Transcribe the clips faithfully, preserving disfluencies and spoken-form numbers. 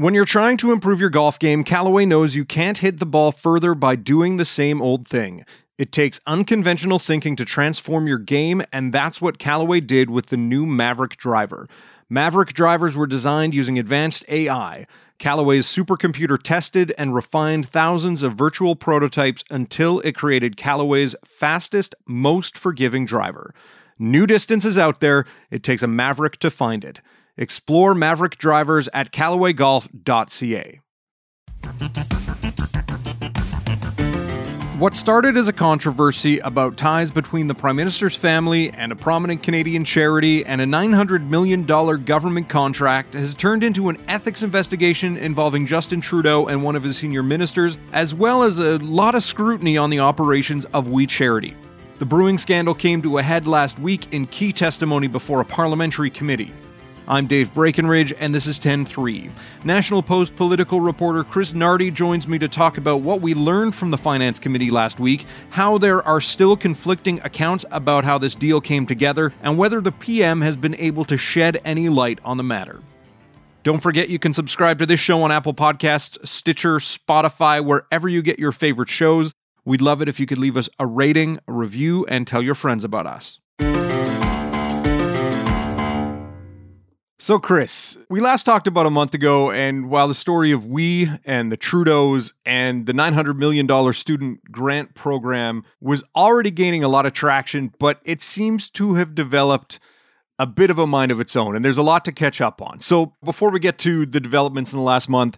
When you're trying to improve your golf game, Callaway knows you can't hit the ball further by doing the same old thing. It takes unconventional thinking to transform your game, and that's what Callaway did with the new Maverick driver. Maverick drivers were designed using advanced A I. Callaway's supercomputer tested and refined thousands of virtual prototypes until it created Callaway's fastest, most forgiving driver. New distance is out there. It takes a Maverick to find it. Explore Maverick drivers at Callaway Golf dot C A. What started as a controversy about ties between the Prime Minister's family and a prominent Canadian charity and a nine hundred million dollars government contract has turned into an ethics investigation involving Justin Trudeau and one of his senior ministers, as well as a lot of scrutiny on the operations of We Charity. The brewing scandal came to a head last week in key testimony before a parliamentary committee. I'm Dave Breckenridge, and this is ten three. National Post political reporter Chris Nardi joins me to talk about what we learned from the Finance Committee last week, how there are still conflicting accounts about how this deal came together, and whether the P M has been able to shed any light on the matter. Don't forget you can subscribe to this show on Apple Podcasts, Stitcher, Spotify, wherever you get your favorite shows. We'd love it if you could leave us a rating, a review, and tell your friends about us. So, Chris, we last talked about a month ago, and while the story of We and the Trudeaus and the nine hundred million dollars student grant program was already gaining a lot of traction, but it seems to have developed a bit of a mind of its own, and there's a lot to catch up on. So, before we get to the developments in the last month,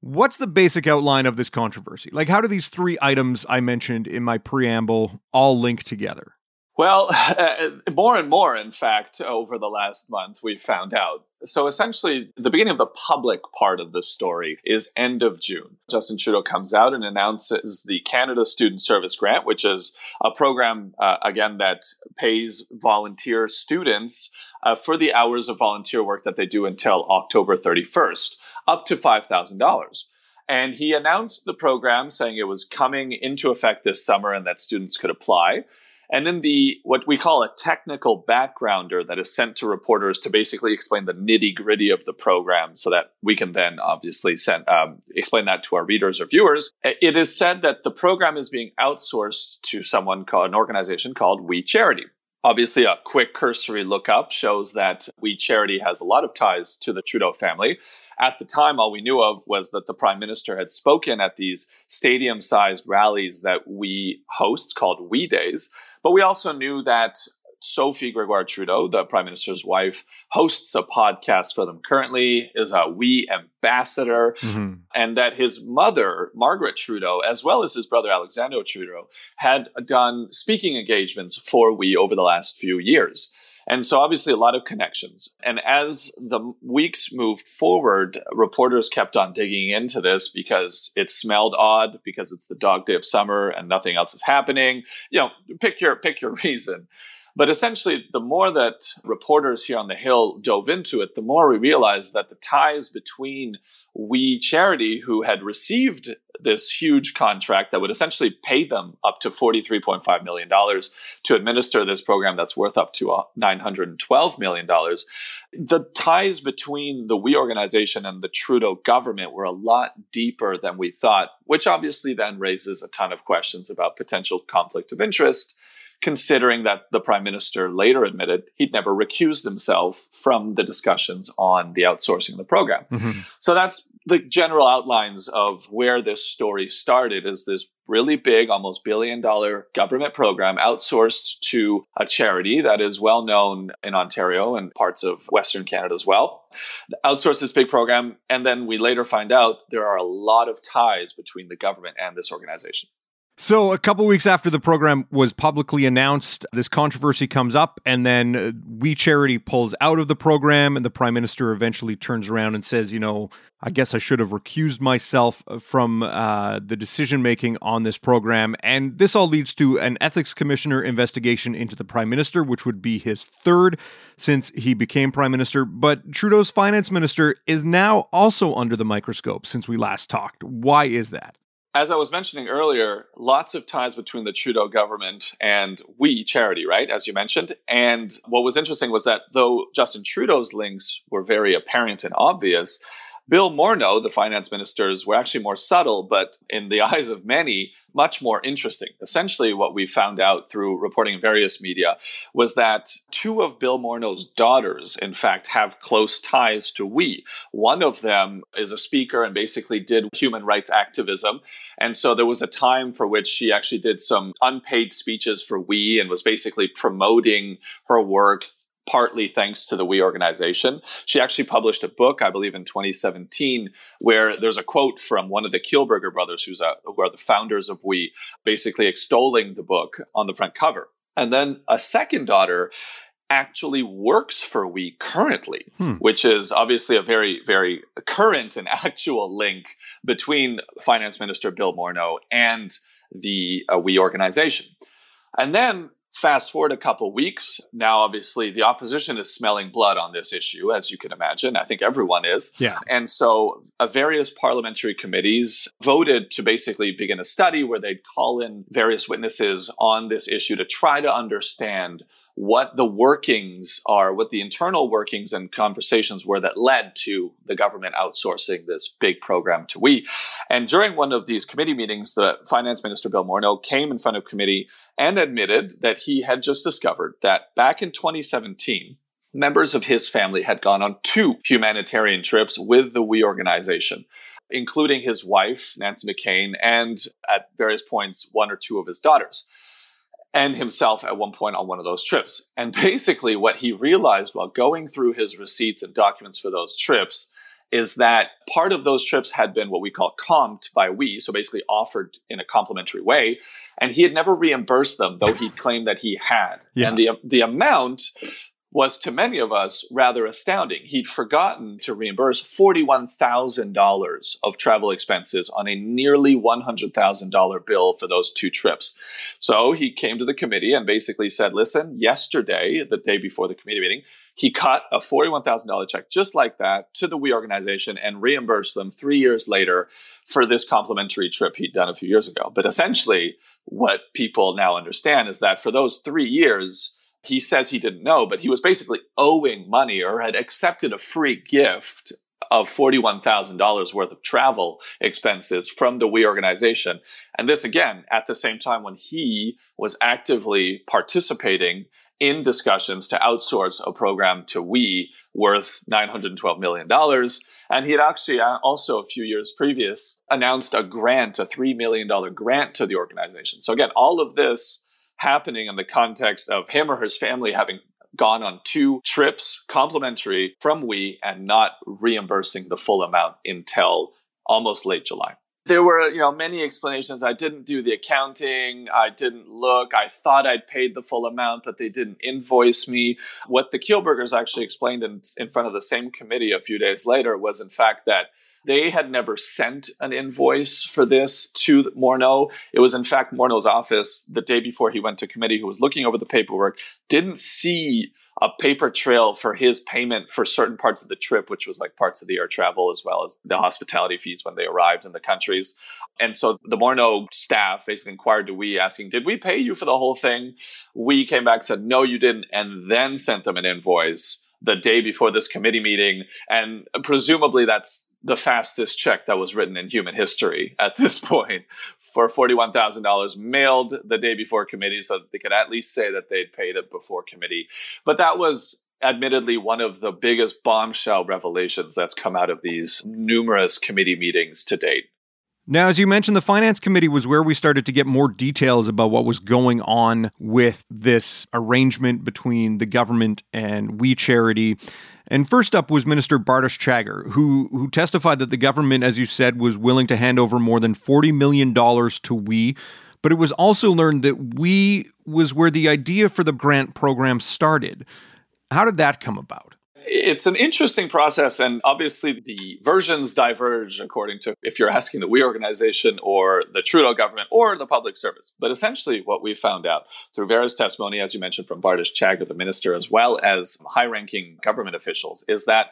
what's the basic outline of this controversy? Like, how do these three items I mentioned in my preamble all link together? Well, uh, more and more, in fact, over the last month, we've found out. So essentially, the beginning of the public part of this story is end of June. Justin Trudeau comes out and announces the Canada Student Service Grant, which is a program, uh, again, that pays volunteer students uh, for the hours of volunteer work that they do until October thirty-first, up to five thousand dollars. And he announced the program saying it was coming into effect this summer and that students could apply. And then the what we call a technical backgrounder that is sent to reporters to basically explain the nitty-gritty of the program so that we can then obviously send, um, explain that to our readers or viewers. It is said that the program is being outsourced to someone called, an organization called We Charity. Obviously, a quick cursory lookup shows that We Charity has a lot of ties to the Trudeau family. At the time, all we knew of was that the Prime Minister had spoken at these stadium-sized rallies that we host called We Days. But we also knew that Sophie Gregoire Trudeau, the Prime Minister's wife, hosts a podcast for them currently, is a We ambassador, mm-hmm. and that his mother, Margaret Trudeau, as well as his brother, Alexander Trudeau, had done speaking engagements for We over the last few years. And so obviously a lot of connections. And as the weeks moved forward, reporters kept on digging into this because it smelled odd, because it's the dog day of summer and nothing else is happening. You know, pick your pick your reason. But essentially, the more that reporters here on the Hill dove into it, the more we realized that the ties between We Charity, who had received this huge contract that would essentially pay them up to forty-three point five million dollars to administer this program that's worth up to nine hundred twelve million dollars. The ties between the We organization and the Trudeau government were a lot deeper than we thought, which obviously then raises a ton of questions about potential conflict of interest, considering that the Prime Minister later admitted he'd never recused himself from the discussions on the outsourcing of the program. Mm-hmm. So that's the general outlines of where this story started, is this really big, almost billion dollar government program outsourced to a charity that is well known in Ontario and parts of Western Canada as well. Outsource this big program, and then we later find out there are a lot of ties between the government and this organization. So a couple weeks after the program was publicly announced, this controversy comes up, and then We Charity pulls out of the program, and the Prime Minister eventually turns around and says, you know, I guess I should have recused myself from uh, the decision-making on this program. And this all leads to an ethics commissioner investigation into the Prime Minister, which would be his third since he became Prime Minister. But Trudeau's finance minister is now also under the microscope since we last talked. Why is that? As I was mentioning earlier, lots of ties between the Trudeau government and We Charity, right, as you mentioned. And what was interesting was that though Justin Trudeau's links were very apparent and obvious, Bill Morneau, the finance ministers, were actually more subtle, but in the eyes of many, much more interesting. Essentially, what we found out through reporting in various media was that two of Bill Morneau's daughters, in fact, have close ties to We. One of them is a speaker and basically did human rights activism. And so there was a time for which she actually did some unpaid speeches for We and was basically promoting her work, partly thanks to the We organization. She actually published a book, I believe, in twenty seventeen, where there's a quote from one of the Kielberger brothers, who's a, who are the founders of We, basically extolling the book on the front cover. And then a second daughter actually works for We currently, hmm. which is obviously a very, very current and actual link between Finance Minister Bill Morneau and the uh, We organization. And then fast forward a couple weeks. Now, obviously, the opposition is smelling blood on this issue, as you can imagine. I think everyone is. Yeah. And so uh, various parliamentary committees voted to basically begin a study where they'd call in various witnesses on this issue to try to understand what the workings are, what the internal workings and conversations were that led to the government outsourcing this big program to We. And during one of these committee meetings, the Finance Minister, Bill Morneau, came in front of committee and admitted that he He had just discovered that back in twenty seventeen, members of his family had gone on two humanitarian trips with the We organization, including his wife, Nancy McCain, and at various points, one or two of his daughters, and himself at one point on one of those trips. And basically what he realized while going through his receipts and documents for those trips is that part of those trips had been what we call comped by We, so basically offered in a complimentary way, and he had never reimbursed them, though he claimed that he had. Yeah. And the the amount was, to many of us, rather astounding. He'd forgotten to reimburse forty-one thousand dollars of travel expenses on a nearly one hundred thousand dollars bill for those two trips. So he came to the committee and basically said, listen, yesterday, the day before the committee meeting, he cut a forty-one thousand dollars check just like that to the We organization and reimbursed them three years later for this complimentary trip he'd done a few years ago. But essentially, what people now understand is that for those three years, he says he didn't know, but he was basically owing money or had accepted a free gift of forty-one thousand dollars worth of travel expenses from the We organization. And this, again, at the same time when he was actively participating in discussions to outsource a program to We worth nine hundred twelve million dollars. And he had actually also a few years previous announced a grant, a three million dollars grant to the organization. So again, all of this happening in the context of him or his family having gone on two trips, complimentary from We, and not reimbursing the full amount until almost late July. There were, you know, many explanations. I didn't do the accounting. I didn't look. I thought I'd paid the full amount, but they didn't invoice me. What the Kielbergers actually explained in, in front of the same committee a few days later was, in fact, that they had never sent an invoice for this to Morneau. It was, in fact, Morneau's office the day before he went to committee, who was looking over the paperwork, didn't see a paper trail for his payment for certain parts of the trip, which was like parts of the air travel, as well as the hospitality fees when they arrived in the countries. And so the Morneau staff basically inquired to We, asking, did we pay you for the whole thing? We came back and said, no, you didn't, and then sent them an invoice the day before this committee meeting. And presumably that's the fastest check that was written in human history at this point, for forty-one thousand dollars mailed the day before committee, so that they could at least say that they'd paid it before committee. But that was admittedly one of the biggest bombshell revelations that's come out of these numerous committee meetings to date. Now, as you mentioned, the Finance Committee was where we started to get more details about what was going on with this arrangement between the government and We Charity. And first up was Minister Bardish Chagger, who who testified that the government, as you said, was willing to hand over more than forty million dollars to We. But it was also learned that We was where the idea for the grant program started. How did that come about? It's an interesting process, and obviously the versions diverge according to if you're asking the We organization or the Trudeau government or the public service. But essentially what we found out through various testimony, as you mentioned, from Bardish Chagger, the minister, as well as high-ranking government officials, is that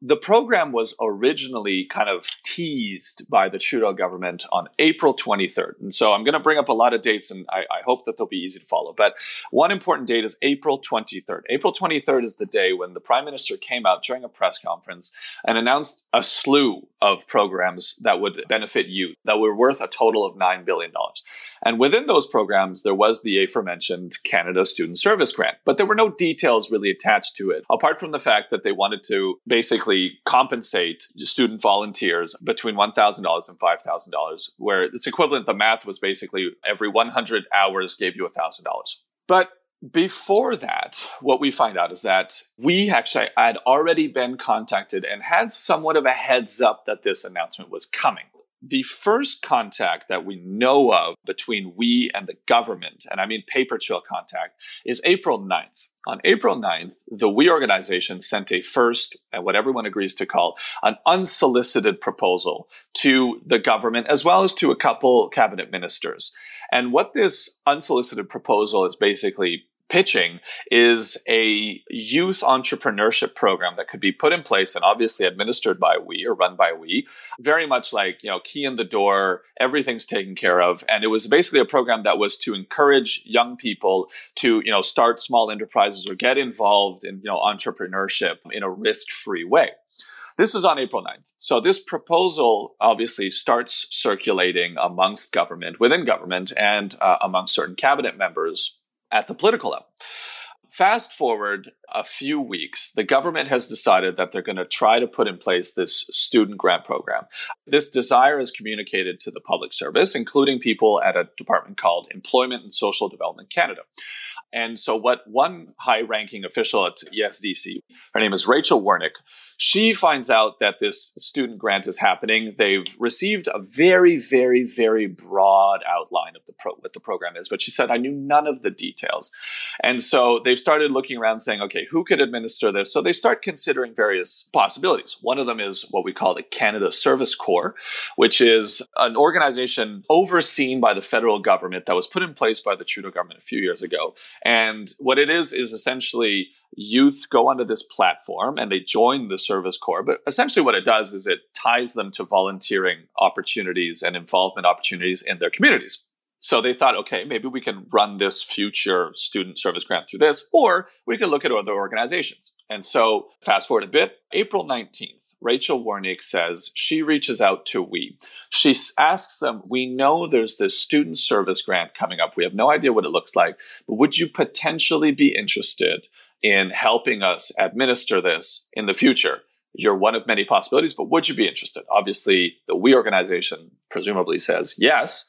the program was originally kind of teased by the Trudeau government on April twenty-third. And so I'm going to bring up a lot of dates, and I, I hope that they'll be easy to follow. But one important date is April twenty-third. April twenty-third is the day when the Prime Minister came out during a press conference and announced a slew of programs that would benefit youth that were worth a total of nine billion dollars. And within those programs, there was the aforementioned Canada Student Service Grant, but there were no details really attached to it, apart from the fact that they wanted to basically compensate student volunteers between one thousand dollars and five thousand dollars, where it's equivalent, the math was basically every one hundred hours gave you one thousand dollars. But before that, what we find out is that we actually had already been contacted and had somewhat of a heads up that this announcement was coming. The first contact that we know of between we and the government, and I mean paper trail contact, is April ninth. On April ninth, the We organization sent a first, and what everyone agrees to call, an unsolicited proposal to the government, as well as to a couple cabinet ministers. And what this unsolicited proposal is basically pitching is a youth entrepreneurship program that could be put in place and obviously administered by We or run by We, very much like, you know, key in the door, everything's taken care of. And it was basically a program that was to encourage young people to, you know, start small enterprises or get involved in, you know, entrepreneurship in a risk-free way. This was on April ninth. So this proposal obviously starts circulating amongst government, within government, and uh, amongst certain cabinet members at the political level. Fast forward a few weeks, the government has decided that they're going to try to put in place this student grant program. This desire is communicated to the public service, including people at a department called Employment and Social Development Canada. And so what one high-ranking official at E S D C, her name is Rachel Wernick, she finds out that this student grant is happening. They've received a very, very, very broad outline of the pro- what the program is, but she said, I knew none of the details. And so they've started looking around saying, okay, who could administer this? So they start considering various possibilities. One of them is what we call the Canada Service Corps, which is an organization overseen by the federal government that was put in place by the Trudeau government a few years ago. And what it is, is essentially youth go onto this platform and they join the Service Corps. But essentially what it does is it ties them to volunteering opportunities and involvement opportunities in their communities. So they thought, okay, maybe we can run this future student service grant through this, or we could look at other organizations. And so fast forward a bit, April nineteenth, Rachel Wernick says she reaches out to We. She asks them, we know there's this student service grant coming up. We have no idea what it looks like, but would you potentially be interested in helping us administer this in the future? You're one of many possibilities, but would you be interested? Obviously, the We organization presumably says yes.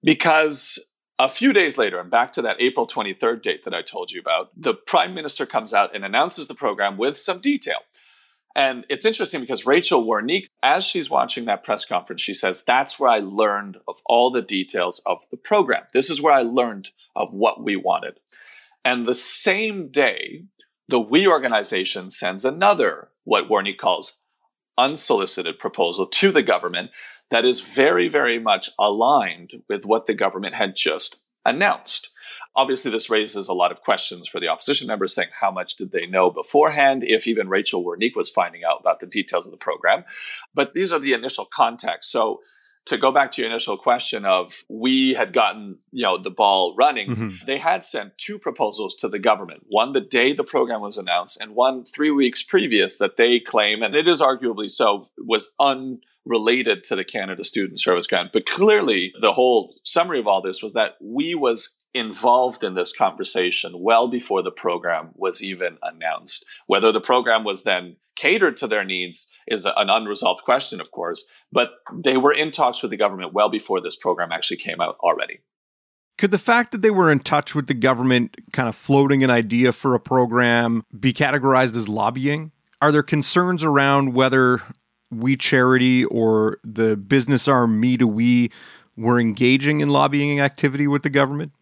Because a few days later, and back to that April twenty-third date that I told you about, the Prime Minister comes out and announces the program with some detail. And it's interesting because Rachel Wernick, as she's watching that press conference, she says, that's where I learned of all the details of the program. This is where I learned of what we wanted. And the same day, the We organization sends another, what Wernick calls, unsolicited proposal to the government that is very, very much aligned with what the government had just announced. Obviously, this raises a lot of questions for the opposition members saying how much did they know beforehand, if even Rachel Wernick was finding out about the details of the program. But these are the initial contacts. So to go back to your initial question of we had gotten, you know, the ball running, mm-hmm. they had sent two proposals to the government, one the day the program was announced and one three weeks previous that they claim, and it is arguably so, was unrelated to the Canada Student Service Grant. But clearly the whole summary of all this was that we was involved in this conversation well before the program was even announced. Whether the program was then catered to their needs is an unresolved question, of course, but they were in talks with the government well before this program actually came out already. Could the fact that they were in touch with the government, kind of floating an idea for a program, be categorized as lobbying? Are there concerns around whether We Charity or the business arm Me to We were engaging in lobbying activity with the government?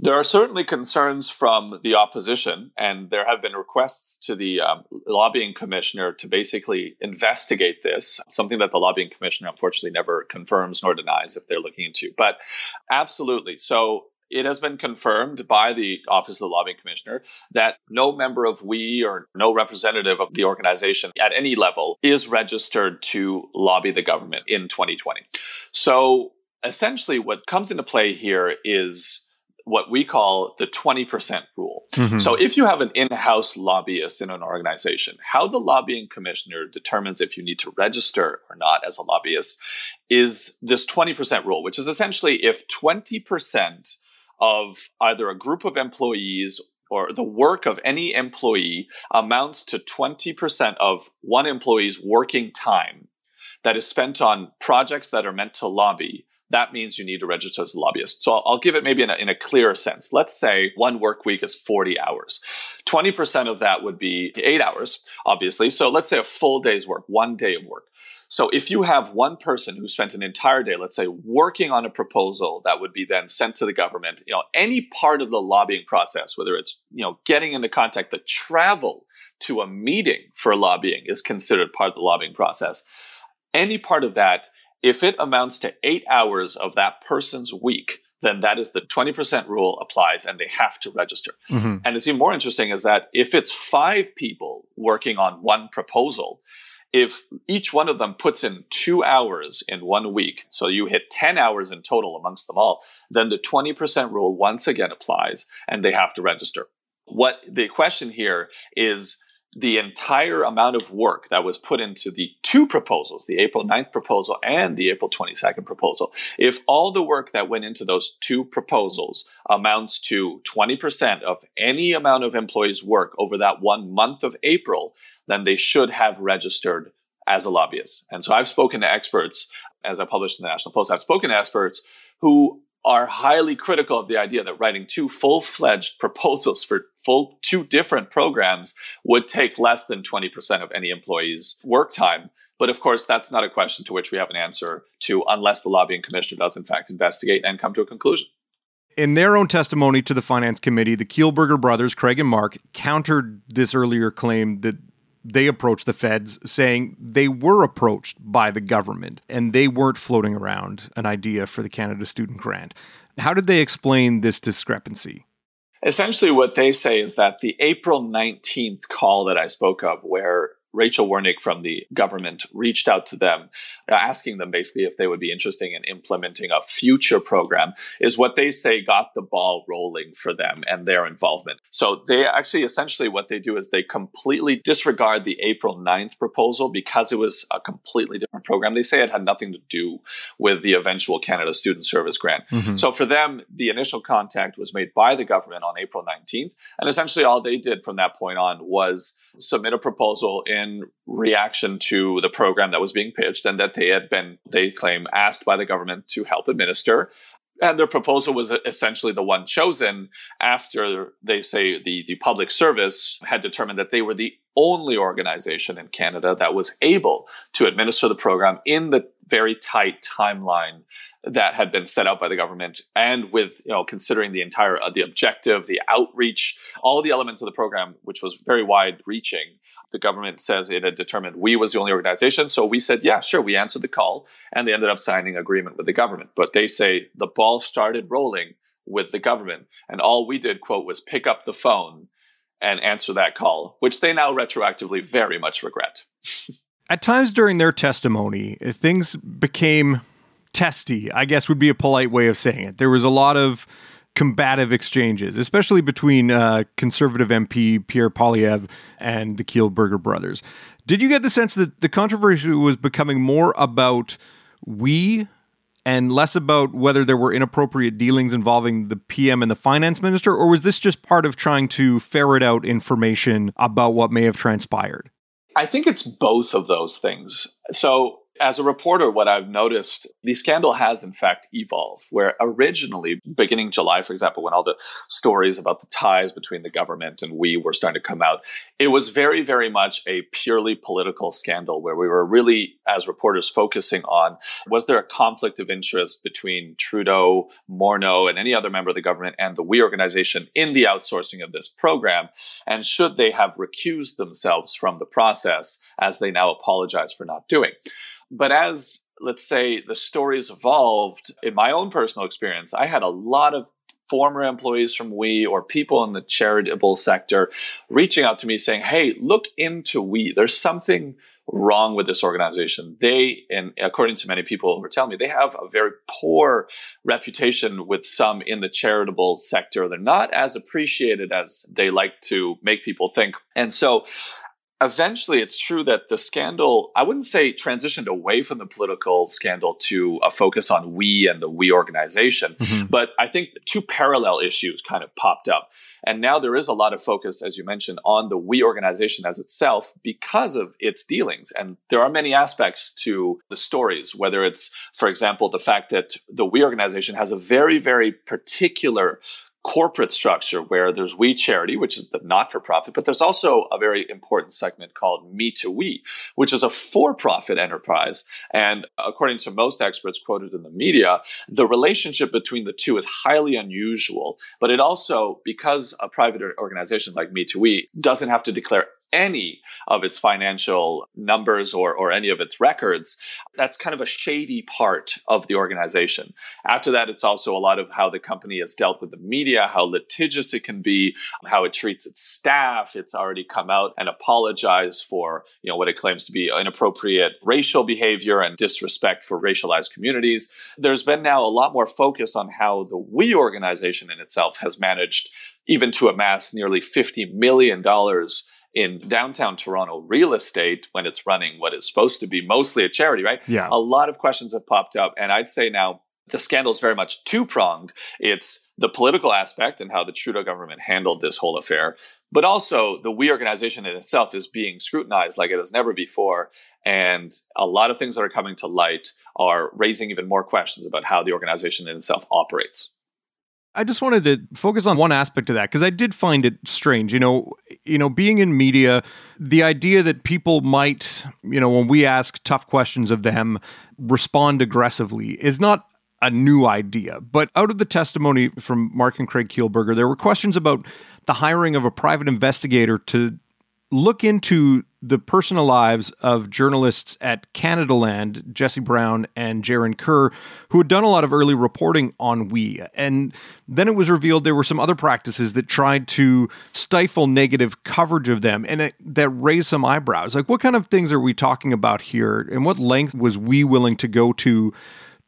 There are certainly concerns from the opposition, and there have been requests to the um, lobbying commissioner to basically investigate this, something that the lobbying commissioner, unfortunately, never confirms nor denies if they're looking into. But absolutely. So It has been confirmed by the Office of the Lobbying Commissioner that no member of We or no representative of the organization at any level is registered to lobby the government in twenty twenty. So essentially what comes into play here is what we call the twenty percent rule. Mm-hmm. So if you have an in-house lobbyist in an organization, how the lobbying commissioner determines if you need to register or not as a lobbyist is this twenty percent rule, which is essentially if twenty percent of either a group of employees or the work of any employee amounts to twenty percent of one employee's working time that is spent on projects that are meant to lobby, that means you need to register as a lobbyist. So I'll give it maybe in a, in a clearer sense. Let's say one work week is forty hours. twenty percent of that would be eight hours, obviously. So let's say a full day's work, one day of work. So if you have one person who spent an entire day, let's say, working on a proposal that would be then sent to the government, you know, any part of the lobbying process, whether it's, you know, getting into contact, the travel to a meeting for lobbying is considered part of the lobbying process. Any part of that, if it amounts to eight hours of that person's week, then that is the twenty percent rule applies and they have to register. Mm-hmm. And it's even more interesting is that if it's five people working on one proposal, if each one of them puts in two hours in one week, so you hit ten hours in total amongst them all, then the twenty percent rule once again applies and they have to register. What the question here is the entire amount of work that was put into the two proposals, the April ninth proposal and the April twenty-second proposal, if all the work that went into those two proposals amounts to twenty percent of any amount of employees' work over that one month of April, then they should have registered as a lobbyist. And so I've spoken to experts, as I published in the National Post, I've spoken to experts who are highly critical of the idea that writing two full-fledged proposals for full two different programs would take less than twenty percent of any employee's work time. But of course, that's not a question to which we have an answer to unless the lobbying commissioner does in fact investigate and come to a conclusion. In their own testimony to the Finance Committee, the Kielberger brothers, Craig and Mark, countered this earlier claim that they approached the feds saying they were approached by the government and they weren't floating around an idea for the Canada Student Grant. How did they explain this discrepancy? Essentially, what they say is that the April nineteenth call that I spoke of, where Rachel Wernick from the government reached out to them, asking them basically if they would be interested in implementing a future program, is what they say got the ball rolling for them and their involvement. So they actually, essentially what they do is they completely disregard the April ninth proposal because it was a completely different program. They say it had nothing to do with the eventual Canada Student Service Grant. Mm-hmm. So for them, the initial contact was made by the government on April nineteenth. And essentially all they did from that point on was submit a proposal in in reaction to the program that was being pitched and that they had been, they claim, asked by the government to help administer. And their proposal was essentially the one chosen after they say the, the public service had determined that they were the only organization in Canada that was able to administer the program in the very tight timeline that had been set out by the government, and with, you know, considering the entire uh, the objective, the outreach, all the elements of the program, which was very wide-reaching. The government says it had determined We was the only organization, so We said, yeah, sure, we answered the call, and they ended up signing an agreement with the government. But they say the ball started rolling with the government, and all we did, quote, was pick up the phone and answer that call, which they now retroactively very much regret. At times during their testimony, things became testy, I guess would be a polite way of saying it. There was a lot of combative exchanges, especially between uh, Conservative M P Pierre Poilievre and the Kielberger brothers. Did you get the sense that the controversy was becoming more about We and less about whether there were inappropriate dealings involving the P M and the finance minister, or was this just part of trying to ferret out information about what may have transpired? I think it's both of those things. So as a reporter, what I've noticed, the scandal has in fact evolved, where originally, beginning July, for example, when all the stories about the ties between the government and We were starting to come out, it was very, very much a purely political scandal where we were really, as reporters, focusing on, was there a conflict of interest between Trudeau, Morneau, and any other member of the government and the We organization in the outsourcing of this program? And should they have recused themselves from the process as they now apologize for not doing? But as, let's say, the stories evolved, in my own personal experience, I had a lot of former employees from We or people in the charitable sector reaching out to me saying, hey, look into We. There's something wrong with this organization. They, and according to many people were telling me, they have a very poor reputation with some in the charitable sector. They're not as appreciated as they like to make people think. And so eventually, it's true that the scandal, I wouldn't say transitioned away from the political scandal to a focus on We and the We organization, mm-hmm. but I think two parallel issues kind of popped up. And now there is a lot of focus, as you mentioned, on the We organization as itself because of its dealings. And there are many aspects to the stories, whether it's, for example, the fact that the We organization has a very, very particular corporate structure where there's We Charity, which is the not-for-profit, but there's also a very important segment called Me to We, which is a for-profit enterprise. And according to most experts quoted in the media, the relationship between the two is highly unusual. But it also, because a private organization like Me to We doesn't have to declare any of its financial numbers or, or any of its records, that's kind of a shady part of the organization. After that, it's also a lot of how the company has dealt with the media, how litigious it can be, how it treats its staff. It's already come out and apologized for, you know, what it claims to be inappropriate racial behavior and disrespect for racialized communities. There's been now a lot more focus on how the We organization in itself has managed even to amass nearly fifty million dollars in downtown Toronto real estate when it's running what is supposed to be mostly a charity, right? Yeah. A lot of questions have popped up. And I'd say now the scandal is very much two-pronged. It's the political aspect and how the Trudeau government handled this whole affair, but also the We organization in itself is being scrutinized like it has never before. And a lot of things that are coming to light are raising even more questions about how the organization in itself operates. I just wanted to focus on one aspect of that because I did find it strange, you know, you know, being in media, the idea that people might, you know, when we ask tough questions of them, respond aggressively is not a new idea. But out of the testimony from Mark and Craig Kielberger, there were questions about the hiring of a private investigator to look into the personal lives of journalists at Canadaland, Jesse Brown and Jaren Kerr, who had done a lot of early reporting on We. And then it was revealed there were some other practices that tried to stifle negative coverage of them, and it, that raised some eyebrows. Like, what kind of things are we talking about here? And what length was We willing to go to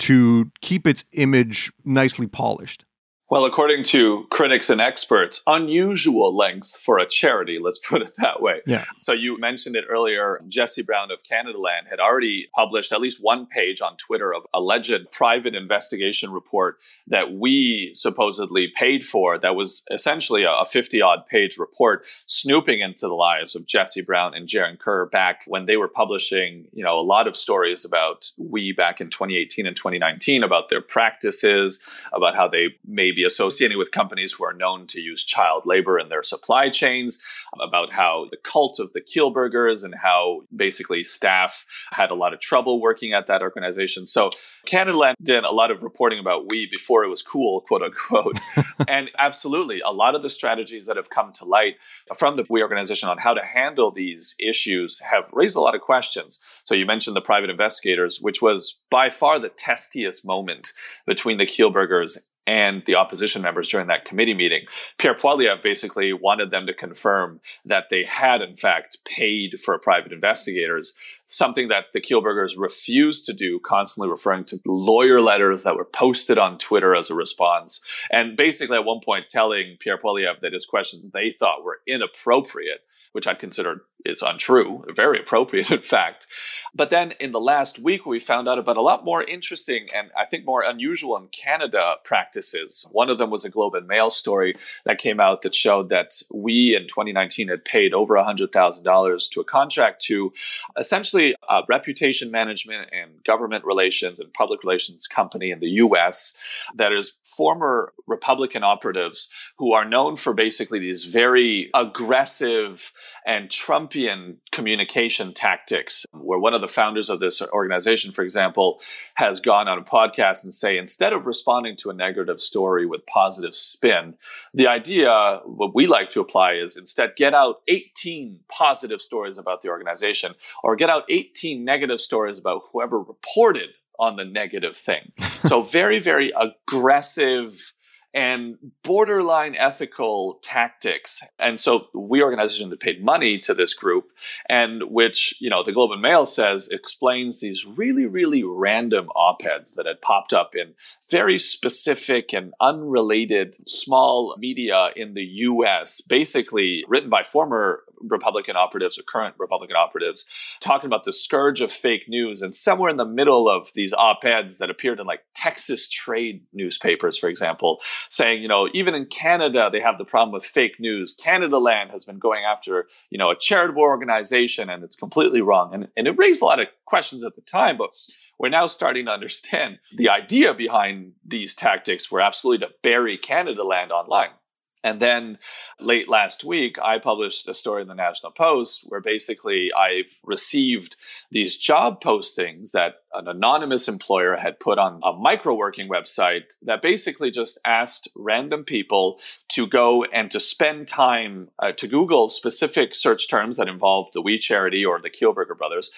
to keep its image nicely polished? Well, according to critics and experts, unusual lengths for a charity, let's put it that way. Yeah. So you mentioned it earlier, Jesse Brown of Canadaland had already published at least one page on Twitter of alleged private investigation report that We supposedly paid for that was essentially a fifty-odd page report snooping into the lives of Jesse Brown and Jaren Kerr back when they were publishing, you know, a lot of stories about We back in twenty eighteen and twenty nineteen about their practices, about how they maybe associating with companies who are known to use child labor in their supply chains, about how the cult of the Kielbergers and how basically staff had a lot of trouble working at that organization. So Canadaland did a lot of reporting about We before it was cool, quote unquote. And absolutely, a lot of the strategies that have come to light from the We organization on how to handle these issues have raised a lot of questions. So you mentioned the private investigators, which was by far the testiest moment between the Kielbergers and the opposition members during that committee meeting. Pierre Poilievre basically wanted them to confirm that they had, in fact, paid for private investigators, something that the Kielbergers refused to do, constantly referring to lawyer letters that were posted on Twitter as a response, and basically at one point telling Pierre Poilievre that his questions they thought were inappropriate, which I considered is untrue, very appropriate, in fact. But then in the last week, we found out about a lot more interesting and I think more unusual in Canada practices. One of them was a Globe and Mail story that came out that showed that We in twenty nineteen had paid over one hundred thousand dollars to a contract to essentially a reputation management and government relations and public relations company in the U S that is former Republican operatives who are known for basically these very aggressive and Trump communication tactics, where one of the founders of this organization, for example, has gone on a podcast and say, instead of responding to a negative story with positive spin, the idea, what we like to apply is instead get out eighteen positive stories about the organization or get out eighteen negative stories about whoever reported on the negative thing. So very, very aggressive and borderline ethical tactics. And so we, organization that paid money to this group, and which, you know, the Globe and Mail says explains these really, really random op-eds that had popped up in very specific and unrelated small media in the U S, basically written by former Republican operatives or current Republican operatives, talking about the scourge of fake news. And somewhere in the middle of these op-eds that appeared in like Texas trade newspapers, for example, saying, you know, even in Canada, they have the problem with fake news. Canadaland has been going after, you know, a charitable organization, and it's completely wrong. And, and it raised a lot of questions at the time, but we're now starting to understand the idea behind these tactics were absolutely to bury Canadaland online. And then late last week, I published a story in the National Post where basically I've received these job postings that an anonymous employer had put on a micro-working website that basically just asked random people to go and to spend time uh, to Google specific search terms that involved the We Charity or the Kielberger brothers,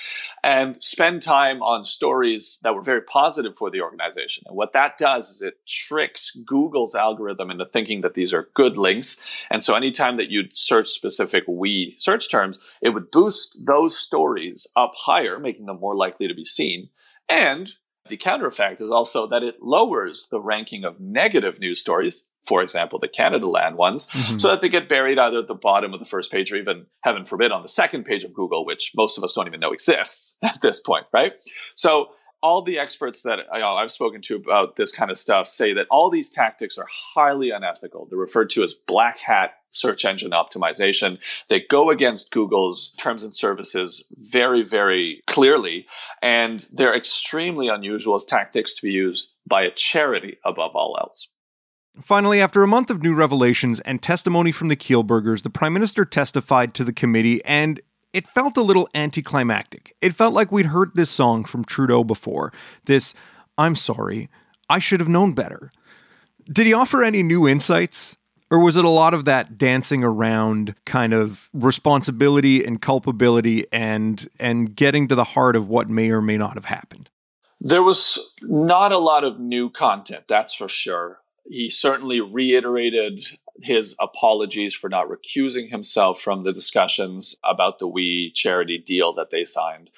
and spend time on stories that were very positive for the organization. And what that does is it tricks Google's algorithm into thinking that these are good links. And so anytime that you'd search specific We search terms, it would boost those stories up higher, making them more likely to be seen. And the counter effect is also that it lowers the ranking of negative news stories, for example, the Canadaland ones, mm-hmm. so that they get buried either at the bottom of the first page or even, heaven forbid, on the second page of Google, which most of us don't even know exists at this point, right? So all the experts that you know, I've spoken to about this kind of stuff say that all these tactics are highly unethical. They're referred to as black hat search engine optimization. They go against Google's terms and services very, very clearly, and they're extremely unusual as tactics to be used by a charity above all else. Finally, after a month of new revelations and testimony from the Kielbergers, the Prime Minister testified to the committee, and it felt a little anticlimactic. It felt like we'd heard this song from Trudeau before. This, I'm sorry, I should have known better. Did he offer any new insights? Or was it a lot of that dancing around kind of responsibility and culpability and and getting to the heart of what may or may not have happened? There was not a lot of new content, that's for sure. He certainly reiterated his apologies for not recusing himself from the discussions about the We Charity deal that they signed.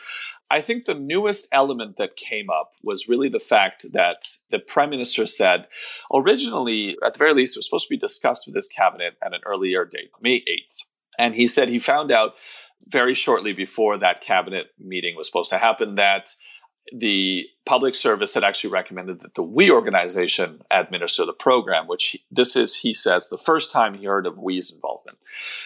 I think the newest element that came up was really the fact that the Prime Minister said, originally, at the very least, it was supposed to be discussed with his cabinet at an earlier date, May eighth. And he said he found out very shortly before that cabinet meeting was supposed to happen that the public service had actually recommended that the We organization administer the program, which he, this is, he says, the first time he heard of We's involvement.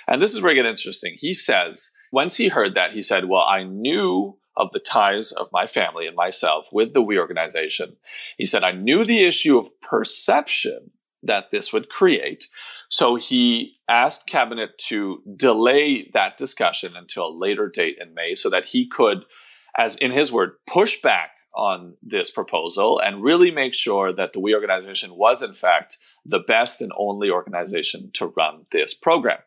And this is where it gets interesting. He says, once he heard that, he said, well, I knew of the ties of my family and myself with the We organization. He said, I knew the issue of perception that this would create. So he asked cabinet to delay that discussion until a later date in May so that he could, as in his word, push back on this proposal and really make sure that the We organization was, in fact, the best and only organization to run this program,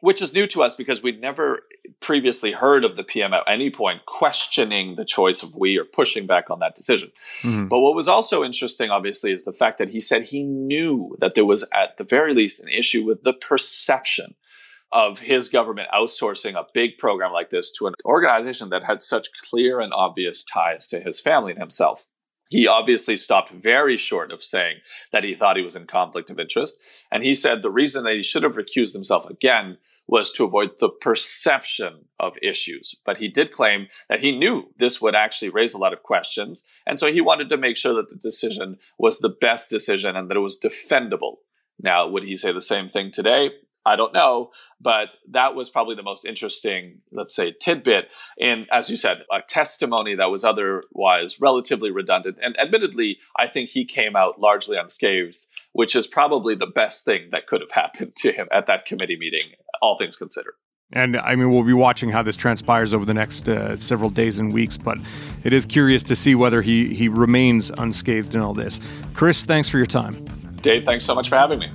which is new to us because we'd never previously heard of the P M at any point questioning the choice of We or pushing back on that decision. Mm-hmm. But what was also interesting, obviously, is the fact that he said he knew that there was, at the very least, an issue with the perception of his government outsourcing a big program like this to an organization that had such clear and obvious ties to his family and himself. He obviously stopped very short of saying that he thought he was in conflict of interest. And he said the reason that he should have recused himself again was to avoid the perception of issues. But he did claim that he knew this would actually raise a lot of questions. And so he wanted to make sure that the decision was the best decision and that it was defendable. Now, would he say the same thing today? I don't know, but that was probably the most interesting, let's say, tidbit in, as you said, a testimony that was otherwise relatively redundant. And admittedly, I think he came out largely unscathed, which is probably the best thing that could have happened to him at that committee meeting, all things considered. And I mean, we'll be watching how this transpires over the next uh, several days and weeks, but it is curious to see whether he, he remains unscathed in all this. Chris, thanks for your time. Dave, thanks so much for having me.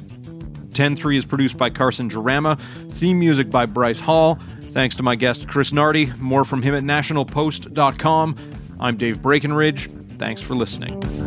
ten three is produced by Carson Jarama. Theme music by Bryce Hall. Thanks to my guest, Chris Nardi. More from him at national post dot com. I'm Dave Breckenridge. Thanks for listening.